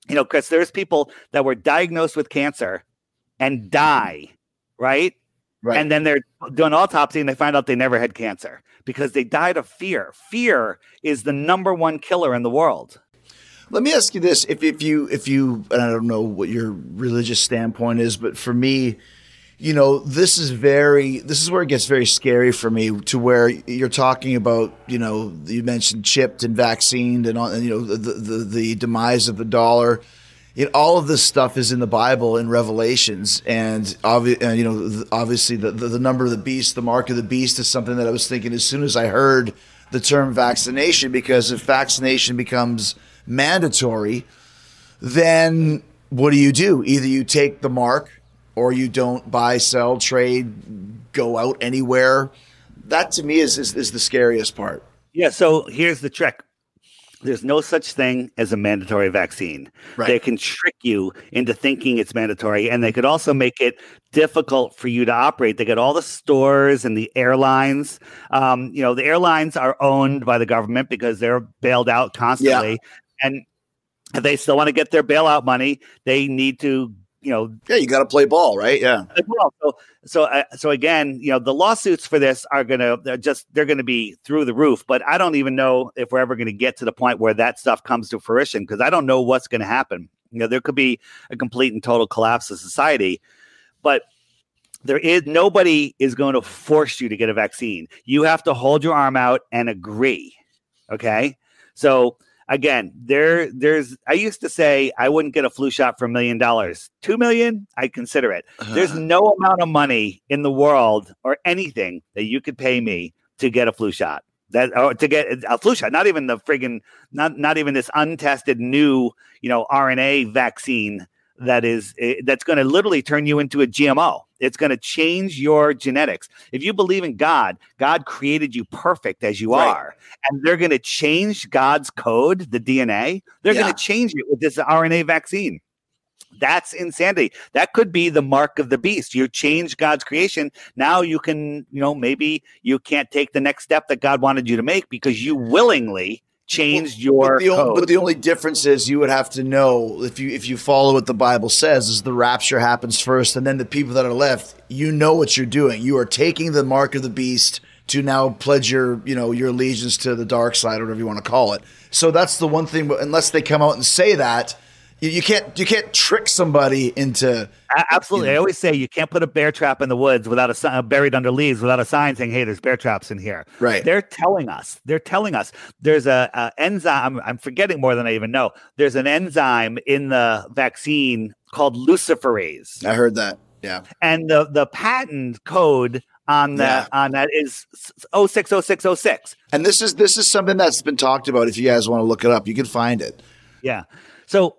You know, Chris, there's people that were diagnosed with cancer and die, right? Right. And then they're doing autopsy and they find out they never had cancer because they died of fear. Fear is the number one killer in the world. Let me ask you this. If, if you, if you, and I don't know what your religious standpoint is, but for me, you know, this is very, this is where it gets very scary for me, to where you're talking about, you know, you mentioned chipped and vaccinated and, all, and you know, the, the, the demise of the dollar. It, all of this stuff is in the Bible, in Revelations, and obvi- uh, you know, th- obviously the, the, the number of the beast, the mark of the beast, is something that I was thinking as soon as I heard the term vaccination, because if vaccination becomes mandatory, then what do you do? Either you take the mark or you don't buy, sell, trade, go out anywhere. That to me is is, is the scariest part. Yeah, so here's the trick. There's no such thing as a mandatory vaccine. Right. They can trick you into thinking it's mandatory, and they could also make it difficult for you to operate. They got all the stores and the airlines. Um, you know, the airlines are owned by the government because they're bailed out constantly. Yeah. And if they still want to get their bailout money, they need to, you know. Yeah, you got to play ball, right? Yeah. So, so, uh, so again, you know, the lawsuits for this are going to just, they're going to be through the roof, but I don't even know if we're ever going to get to the point where that stuff comes to fruition, because I don't know what's going to happen. You know, there could be a complete and total collapse of society, but there is, nobody is going to force you to get a vaccine. You have to hold your arm out and agree. Okay. So, Again, there, there's. I used to say I wouldn't get a flu shot for a million dollars. Two million, I'd consider it. There's no amount of money in the world or anything that you could pay me to get a flu shot. That or to get a flu shot, not even the friggin', not not even this untested new, you know, R N A vaccine that is that's going to literally turn you into a G M O. It's going to change your genetics. If you believe in God, God created you perfect as you right. are. And they're going to change God's code, the D N A. They're yeah. going to change it with this R N A vaccine. That's insanity. That could be the mark of the beast. You change God's creation. Now you can, you know, maybe you can't take the next step that God wanted you to make because you willingly changed your but the, code. Only, but the only difference is you would have to know, if you if you follow what the Bible says, is the rapture happens first, and then the people that are left, you know what you're doing. You are taking the mark of the beast to now pledge your, you know, your allegiance to the dark side, or whatever you want to call it. So that's the one thing. Unless they come out and say that, you, you can't you can't trick somebody into absolutely. You know, I always say you can't put a bear trap in the woods without a sign, buried under leaves, without a sign saying, "Hey, there's bear traps in here." Right? They're telling us. They're telling us. There's a, a enzyme. I'm, I'm forgetting more than I even know. There's an enzyme in the vaccine called luciferase. I heard that. Yeah. And the the patent code on that yeah. on that is oh six oh six oh six. And this is this is something that's been talked about. If you guys want to look it up, you can find it. Yeah. So.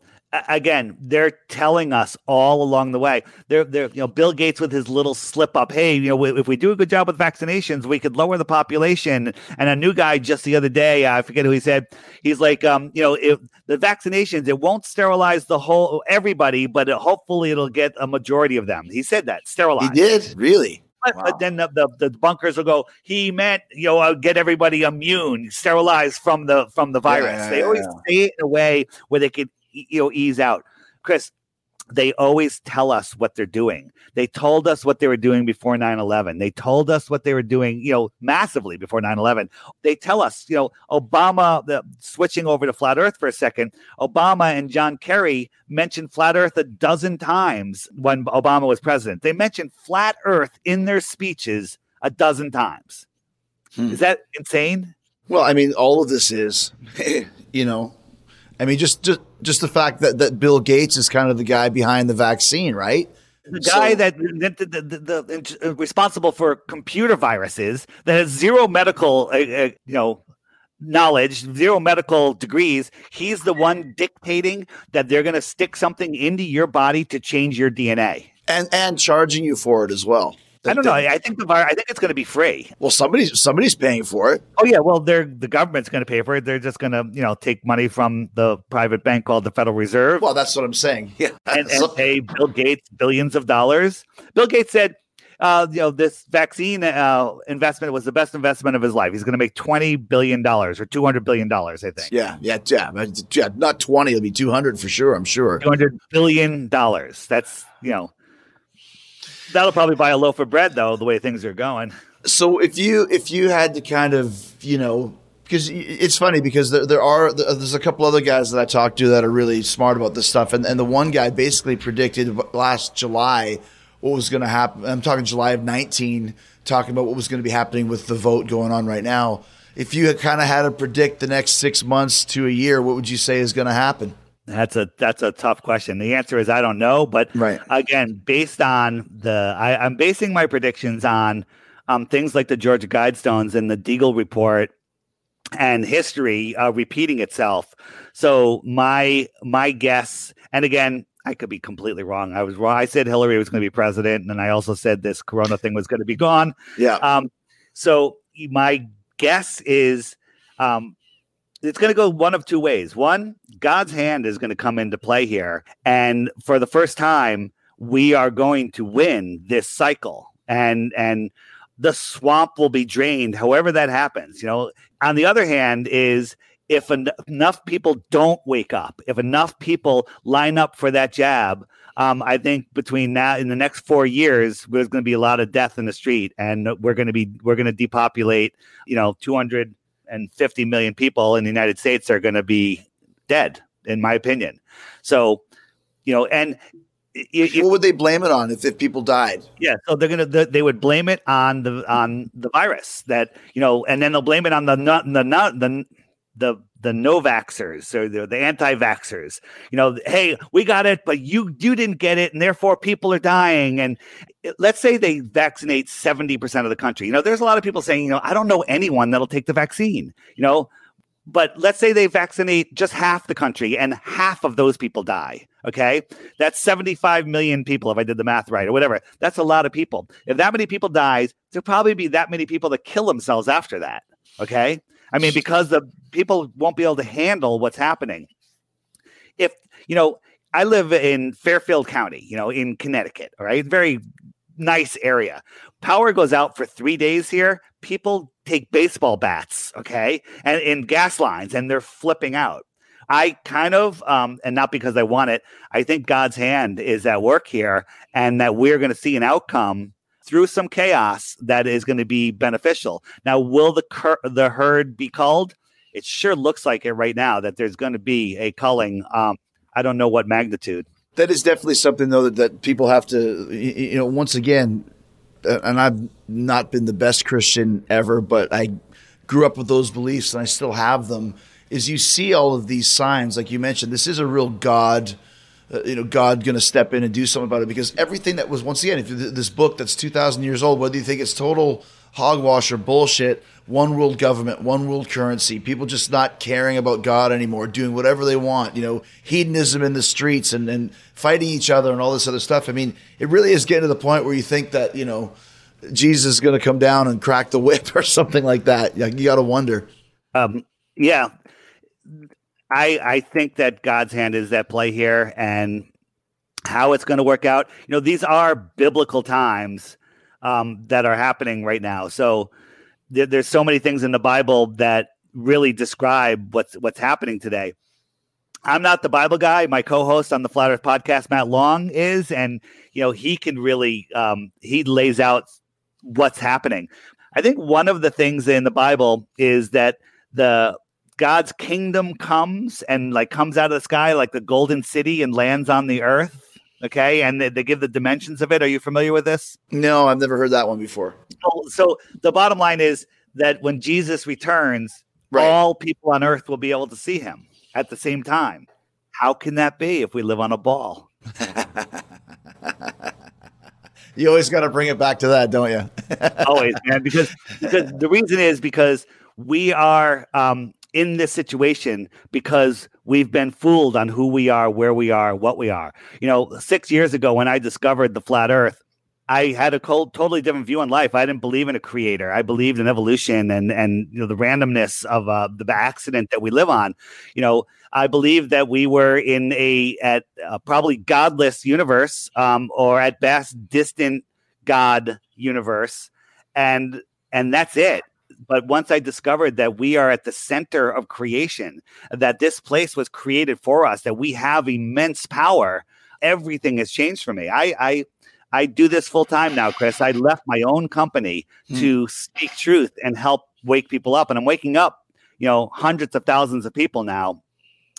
Again, they're telling us all along the way. They're, they're, you know, Bill Gates with his little slip up. Hey, you know, if we do a good job with vaccinations, we could lower the population. And a new guy just the other day, I forget who he said, he's like, um, you know, if the vaccinations, it won't sterilize the whole everybody, but it, hopefully it'll get a majority of them. He said that sterilize. He did really. But, wow. but then the, the the bunkers will go, he meant, you know, I'll get everybody immune, sterilized from the from the virus. Yeah, yeah, they always yeah. say it in a way where they could, you know, ease out. Chris, they always tell us what they're doing. They told us what they were doing before nine eleven. They told us what they were doing, you know, massively before nine eleven. They tell us, you know, Obama, the, switching over to Flat Earth for a second, Obama and John Kerry mentioned Flat Earth a dozen times when Obama was president. They mentioned Flat Earth in their speeches a dozen times. Hmm. Is that insane? Well, I mean, all of this is, you know, I mean, just, just just the fact that, that Bill Gates is kind of the guy behind the vaccine, right? The guy so, that, that the, the, the, the, responsible for computer viruses, that has zero medical, uh, uh, you know, knowledge, zero medical degrees. He's the one dictating that they're going to stick something into your body to change your D N A and and charging you for it as well. I don't know. I think the virus, I think it's going to be free. Well, somebody's somebody's paying for it. Oh yeah. Well, they're the government's going to pay for it. They're just going to, you know, take money from the private bank called the Federal Reserve. Well, that's what I'm saying. Yeah, and, and pay Bill Gates billions of dollars. Bill Gates said, uh, you know, this vaccine uh, investment was the best investment of his life. He's going to make twenty billion dollars or two hundred billion dollars. I think. Yeah, yeah, yeah, yeah. Not twenty. It'll be two hundred for sure. I'm sure. Two hundred billion dollars. That's, you know. That'll probably buy a loaf of bread, though, the way things are going. So if you if you had to kind of, you know, because it's funny because there, there are there's a couple other guys that I talked to that are really smart about this stuff. And, and the one guy basically predicted last July what was going to happen. I'm talking July of nineteen, talking about what was going to be happening with the vote going on right now. If you had kind of had to predict the next six months to a year, what would you say is going to happen? That's a that's a tough question. The answer is I don't know. But right. Again, based on the I, I'm basing my predictions on um, things like the Georgia Guidestones and the Deagle report and history uh, repeating itself. So my my guess, and again, I could be completely wrong. I was wrong. I said Hillary was going to be president, and then I also said this corona thing was going to be gone. Yeah. Um. So my guess is. Um, It's going to go one of two ways. One, God's hand is going to come into play here. And for the first time, we are going to win this cycle. And and the swamp will be drained, however that happens. You know, on the other hand is if en- enough people don't wake up, if enough people line up for that jab, um, I think between now in the next four years, there's going to be a lot of death in the street. And we're going to be we're going to depopulate, you know, two hundred and fifty million people in the United States are going to be dead, in my opinion. So, you know, and if, what would they blame it on if, if people died? Yeah, so they're going to they would blame it on the on the virus that, you know, and then they'll blame it on the not the not the the the no-vaxxers or the, the anti-vaxxers. You know, hey, we got it, but you you didn't get it, and therefore people are dying. And let's say they vaccinate seventy percent of the country. You know, there's a lot of people saying, you know, I don't know anyone that'll take the vaccine, you know, but let's say they vaccinate just half the country and half of those people die. Okay. That's seventy-five million people. If I did the math right or whatever, that's a lot of people. If that many people dies, there'll probably be that many people that kill themselves after that. Okay. I mean, because the people won't be able to handle what's happening. If, you know, I live in Fairfield County, you know, in Connecticut, all right? Very nice area. Power goes out for three days here. People take baseball bats, okay, and in gas lines, and they're flipping out. I kind of, um, and not because I want it, I think God's hand is at work here and that we're going to see an outcome through some chaos that is going to be beneficial. Now, will the cur- the herd be culled? It sure looks like it right now that there's going to be a culling. Um, I don't know what magnitude. That is definitely something, though, that, that people have to, you know, once again, and I've not been the best Christian ever, but I grew up with those beliefs and I still have them, is you see all of these signs. Like you mentioned, this is a real God Uh, you know, God going to step in and do something about it, because everything that was, once again, if this book that's two thousand years old, whether you think it's total hogwash or bullshit, one world government, one world currency, people just not caring about God anymore, doing whatever they want, you know, hedonism in the streets and, and fighting each other and all this other stuff. I mean, it really is getting to the point where you think that, you know, Jesus is going to come down and crack the whip or something like that. You got to wonder. Um, yeah. I, I think that God's hand is at play here, and how it's going to work out. You know, these are biblical times um, that are happening right now. So there, there's so many things in the Bible that really describe what's what's happening today. I'm not the Bible guy. My co-host on the Flat Earth podcast, Matt Long, is, and you know he can really um, he lays out what's happening. I think one of the things in the Bible is that the God's kingdom comes and like comes out of the sky like the golden city and lands on the earth. Okay, and they, they give the dimensions of it. Are you familiar with this? No, I've never heard that one before. So, so the bottom line is that when Jesus returns, right, all people on earth will be able to see him at the same time. How can that be if we live on a ball? You always got to bring it back to that, don't you? Always, man. Because, because the reason is because we are um, in this situation because we've been fooled on who we are, where we are, what we are. You know, six years ago when I discovered the flat earth, I had a cold, totally different view on life. I didn't believe in a creator. I believed in evolution and, and you know, the randomness of uh, the accident that we live on. You know, I believed that we were in a, at a probably godless universe um, or at best distant God universe. And, and that's it. But once I discovered that we are at the center of creation, that this place was created for us, that we have immense power, everything has changed for me. I I, I do this full time now, Chris. I left my own company hmm. to speak truth and help wake people up. And I'm waking up, you know, hundreds of thousands of people now,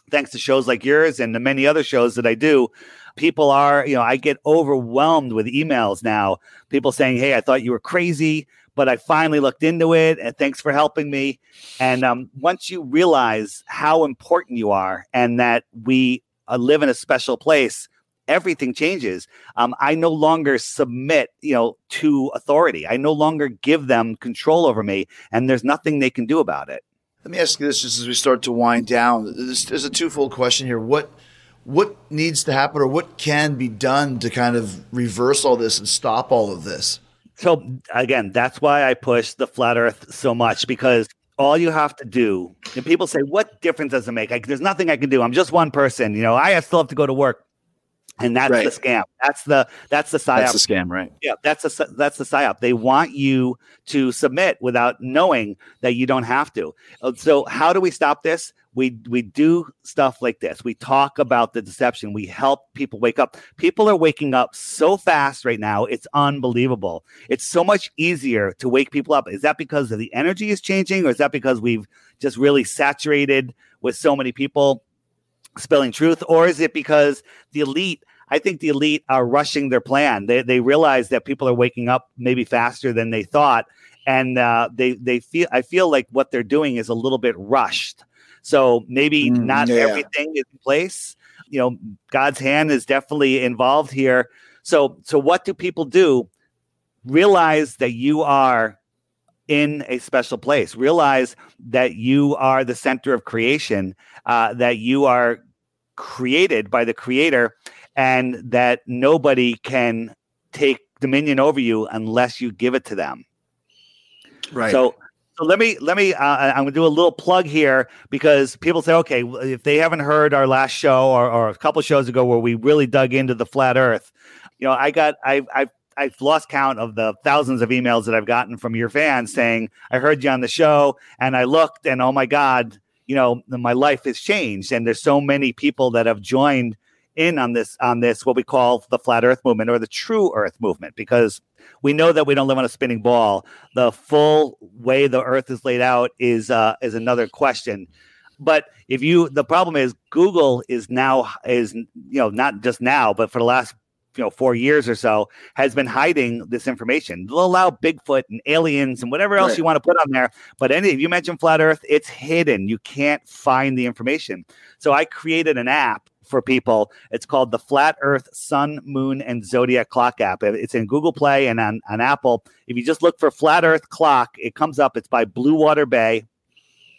thanks to shows like yours and the many other shows that I do. People are, you know, I get overwhelmed with emails now. People saying, hey, I thought you were crazy, but I finally looked into it, and thanks for helping me. And um, once you realize how important you are and that we uh, live in a special place, everything changes. Um, I no longer submit, you know, to authority. I no longer give them control over me, and there's nothing they can do about it. Let me ask you this, just as we start to wind down. There's, there's a twofold question here. What what needs to happen, or what can be done to kind of reverse all this and stop all of this? So again, that's why I push the flat earth so much, because all you have to do, and people say, what difference does it make? I, there's nothing I can do. I'm just one person. You know, I still have to go to work. And that's right. the scam. That's the, that's the psyop. That's the scam, right? Yeah. That's the, that's the psyop. They want you to submit without knowing that you don't have to. So how do we stop this? We, we do stuff like this. We talk about the deception. We help people wake up. People are waking up so fast right now. It's unbelievable. It's so much easier to wake people up. Is that because the energy is changing, or is that because we've just really saturated with so many people spilling truth? Or is it because the elite, I think the elite are rushing their plan. They they realize that people are waking up maybe faster than they thought. And uh, they, they feel, I feel like what they're doing is a little bit rushed. So maybe mm, not yeah. everything is in place. You know, God's hand is definitely involved here. So, so what do people do? Realize that you are in a special place. Realize that you are the center of creation, uh, that you are created by the creator, and that nobody can take dominion over you unless you give it to them. Right. So, So let me let me. Uh, I'm gonna do a little plug here, because people say, okay, if they haven't heard our last show or, or a couple shows ago where we really dug into the flat Earth, you know, I got I've I've I've lost count of the thousands of emails that I've gotten from your fans saying, I heard you on the show and I looked and oh my God, you know, my life has changed, and there's so many people that have joined in on this, on this, what we call the flat earth movement or the true earth movement, because we know that we don't live on a spinning ball. The full way the earth is laid out is, uh, is another question. But if you, the problem is Google is now is, you know, not just now, but for the last, you know, four years or so has been hiding this information. They'll allow Bigfoot and aliens and whatever else right. you want to put on there. But any, if you mention flat earth, it's hidden. You can't find the information. So I created an app for people. It's called the Flat Earth Sun, Moon and Zodiac Clock app. It's in Google Play and on, on Apple. If you just look for Flat Earth Clock, it comes up. It's by Blue Water Bay.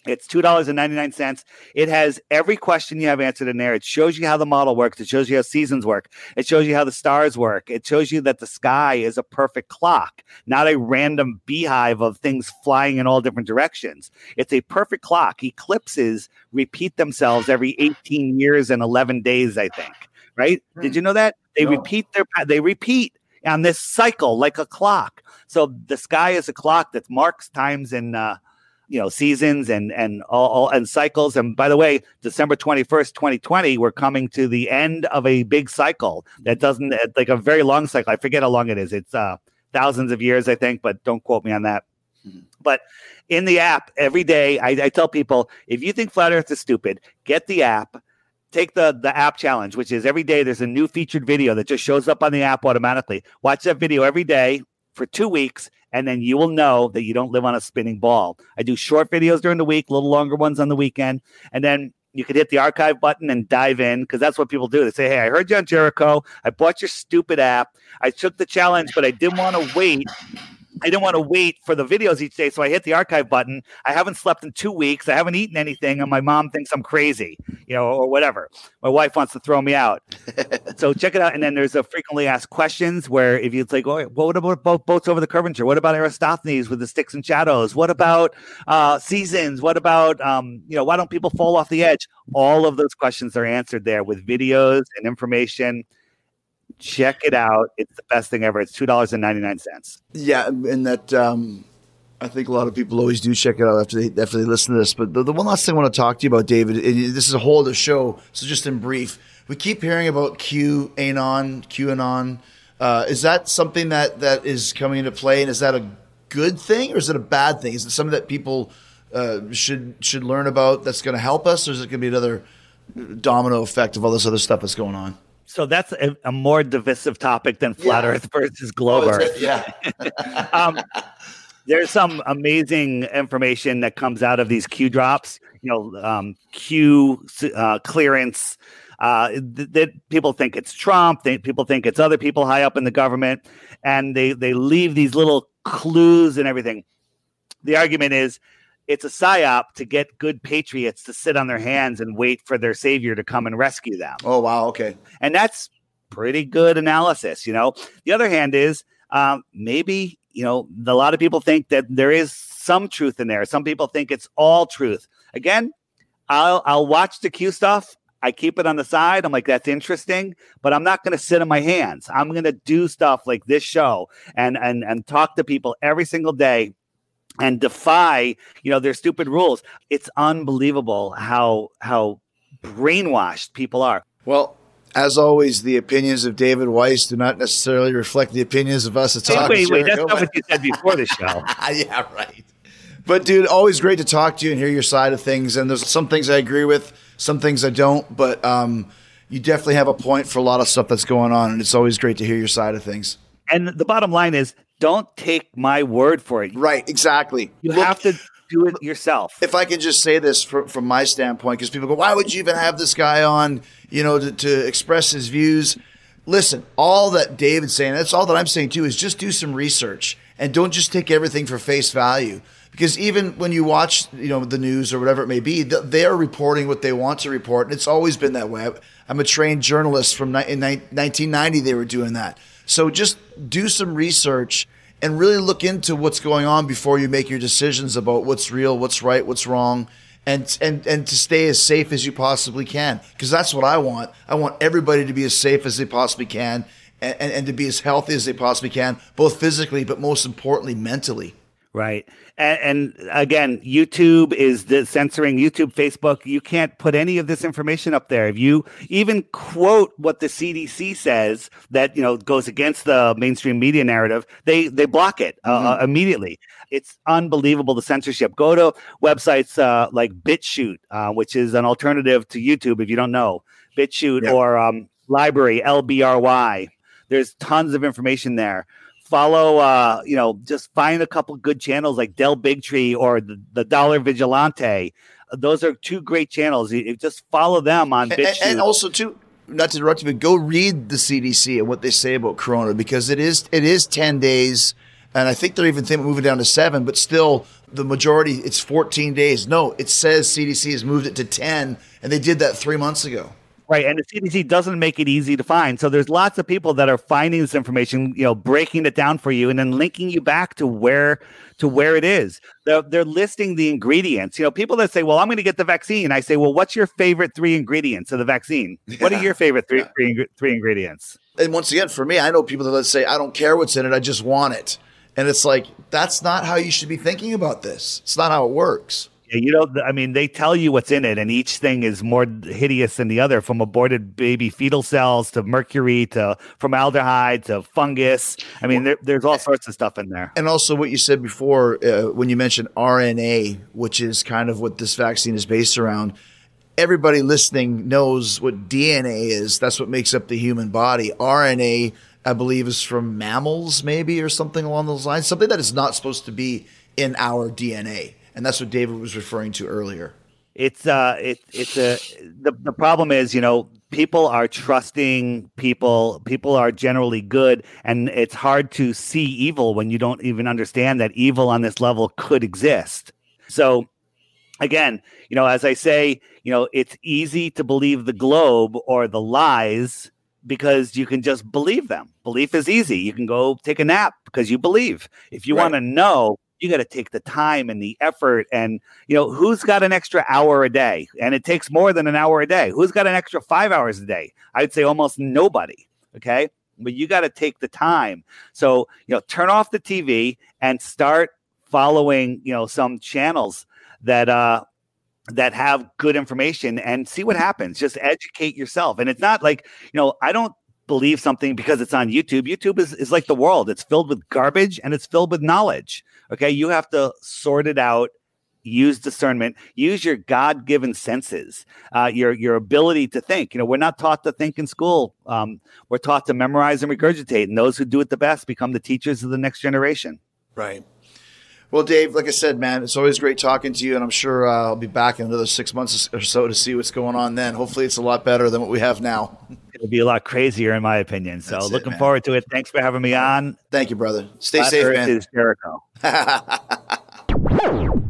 It's two dollars and ninety-nine cents. It has every question you have answered in there. It shows you how the model works. It shows you how seasons work. It shows you how the stars work. It shows you that the sky is a perfect clock, not a random beehive of things flying in all different directions. It's a perfect clock. Eclipses repeat themselves every eighteen years and eleven days, I think. Right? Hmm. Did you know that? They no. repeat their, they repeat on this cycle like a clock. So the sky is a clock that marks times in, uh, you know, seasons and and all, all and cycles. And by the way, December twenty-first, twenty twenty, we're coming to the end of a big cycle that doesn't, like a very long cycle. I forget how long it is. It's uh, thousands of years, I think, but don't quote me on that. Mm-hmm. But in the app every day, I, I tell people, if you think Flat Earth is stupid, get the app. Take the, the app challenge, which is every day there's a new featured video that just shows up on the app automatically. Watch that video every day for two weeks, and then you will know that you don't live on a spinning ball. I do short videos during the week, little longer ones on the weekend, and then you can hit the archive button and dive in, because that's what people do. They say, hey, I heard you on Jericho. I bought your stupid app. I took the challenge, but I didn't want to wait. I didn't want to wait for the videos each day, so I hit the archive button. I haven't slept in two weeks. I haven't eaten anything, and my mom thinks I'm crazy, you know, or whatever. My wife wants to throw me out. So check it out. And then there's a frequently asked questions where if you like, oh, what about boat, boats over the curvature? What about Aristophanes with the sticks and shadows? What about uh, seasons? What about, um, you know, why don't people fall off the edge? All of those questions are answered there with videos and information. Check it out. It's the best thing ever. It's two dollars and ninety-nine cents. Yeah, and that um, I think a lot of people always do check it out after they after they listen to this. But the, the one last thing I want to talk to you about, David, it, this is a whole other show, so just in brief, we keep hearing about QAnon, QAnon. Uh, is that something that, that is coming into play, and is that a good thing, or is it a bad thing? Is it something that people uh, should should learn about that's going to help us, or is it going to be another domino effect of all this other stuff that's going on? So that's a, a more divisive topic than Flat yeah. Earth versus Globe oh, Earth. Yeah. um, there's some amazing information that comes out of these Q drops, you know, um, Q uh, clearance. Uh, that th- people think it's Trump. They, people think it's other people high up in the government. And they, they leave these little clues and everything. The argument is, it's a psyop to get good patriots to sit on their hands and wait for their savior to come and rescue them. Oh, wow. Okay. And that's pretty good analysis. You know, the other hand is um, maybe, you know, a lot of people think that there is some truth in there. Some people think it's all truth. Again, I'll, I'll watch the Q stuff. I keep it on the side. I'm like, that's interesting, but I'm not going to sit on my hands. I'm going to do stuff like this show and, and, and talk to people every single day and defy, you know, their stupid rules. It's unbelievable how how brainwashed people are. Well, as always, the opinions of David Weiss do not necessarily reflect the opinions of us at Talk is Jericho. Wait, wait, that's not what you said before the show. Yeah, right. But, dude, always great to talk to you and hear your side of things. And there's some things I agree with, some things I don't. But um, you definitely have a point for a lot of stuff that's going on, and it's always great to hear your side of things. And the bottom line is, don't take my word for it. Right, exactly. You Look, have to do it yourself. If I can just say this from, from my standpoint, because people go, why would you even have this guy on, you know, to, to express his views? Listen, all that David's saying, that's all that I'm saying too, is just do some research and don't just take everything for face value. Because even when you watch, you know, the news or whatever it may be, they are reporting what they want to report. And it's always been that way. I'm a trained journalist from in nineteen ninety, they were doing that. So just do some research and really look into what's going on before you make your decisions about what's real, what's right, what's wrong, and and, and to stay as safe as you possibly can, because that's what I want. I want everybody to be as safe as they possibly can and, and, and to be as healthy as they possibly can, both physically but most importantly mentally. Right. And, and again, YouTube is the censoring, YouTube, Facebook. You can't put any of this information up there. If you even quote what the C D C says that, you know, goes against the mainstream media narrative, they, they block it uh, mm-hmm. immediately. It's unbelievable, the censorship. Go to websites uh, like BitChute, uh, which is an alternative to YouTube, if you don't know. BitChute yeah. or um, L B R Y, L B R Y. There's tons of information there. Follow, uh, you know, just find a couple good channels like Del Big Tree or the, the Dollar Vigilante. Those are two great channels. You, you just follow them on BitChute. And, and also, too, not to interrupt you, but go read the C D C and what they say about Corona, because it is it is ten days, and I think they're even thinking moving down to seven. But still, the majority it's fourteen days. No, it says C D C has moved it to ten, and they did that three months ago. Right. And the C D C doesn't make it easy to find. So there's lots of people that are finding this information, you know, breaking it down for you and then linking you back to where to where it is. They're, they're listing the ingredients. You know, people that say, well, I'm going to get the vaccine. I say, well, what's your favorite three ingredients of the vaccine? Yeah. What are your favorite three, three, three ingredients? And once again, for me, I know people that say, I don't care what's in it. I just want it. And it's like, that's not how you should be thinking about this. It's not how it works. Yeah, you know, I mean, they tell you what's in it, and each thing is more hideous than the other, from aborted baby fetal cells to mercury to formaldehyde to fungus. I mean, there, there's all sorts of stuff in there. And also what you said before uh, when you mentioned R N A, which is kind of what this vaccine is based around. Everybody listening knows what D N A is. That's what makes up the human body. R N A, I believe, is from mammals, maybe, or something along those lines, something that is not supposed to be in our D N A. And that's what David was referring to earlier. It's uh, it, it's a the, the problem is, you know, people are trusting people. People are generally good. And it's hard to see evil when you don't even understand that evil on this level could exist. So, again, you know, as I say, you know, it's easy to believe the globe or the lies, because you can just believe them. Belief is easy. You can go take a nap because you believe. If you right. want to know, you got to take the time and the effort. And, you know, who's got an extra hour a day? And it takes more than an hour a day. Who's got an extra five hours a day? I'd say almost nobody. Okay. But you got to take the time. So, you know, turn off the T V and start following, you know, some channels that, uh, that have good information, and see what happens. Just educate yourself. And it's not like, you know, I don't believe something because it's on YouTube. YouTube is, is like the world. It's filled with garbage and it's filled with knowledge. Okay. You have to sort it out, use discernment, use your God-given senses, uh, your, your ability to think. You know, we're not taught to think in school. Um, we're taught to memorize and regurgitate, and those who do it the best become the teachers of the next generation. Right. Well, Dave, like I said, man, it's always great talking to you, and I'm sure uh, I'll be back in another six months or so to see what's going on then. Hopefully it's a lot better than what we have now. It'll be a lot crazier, in my opinion. So That's looking it, forward to it. Thanks for having me on. Thank you, brother. Stay Flat safe, Earth man. Is Jericho.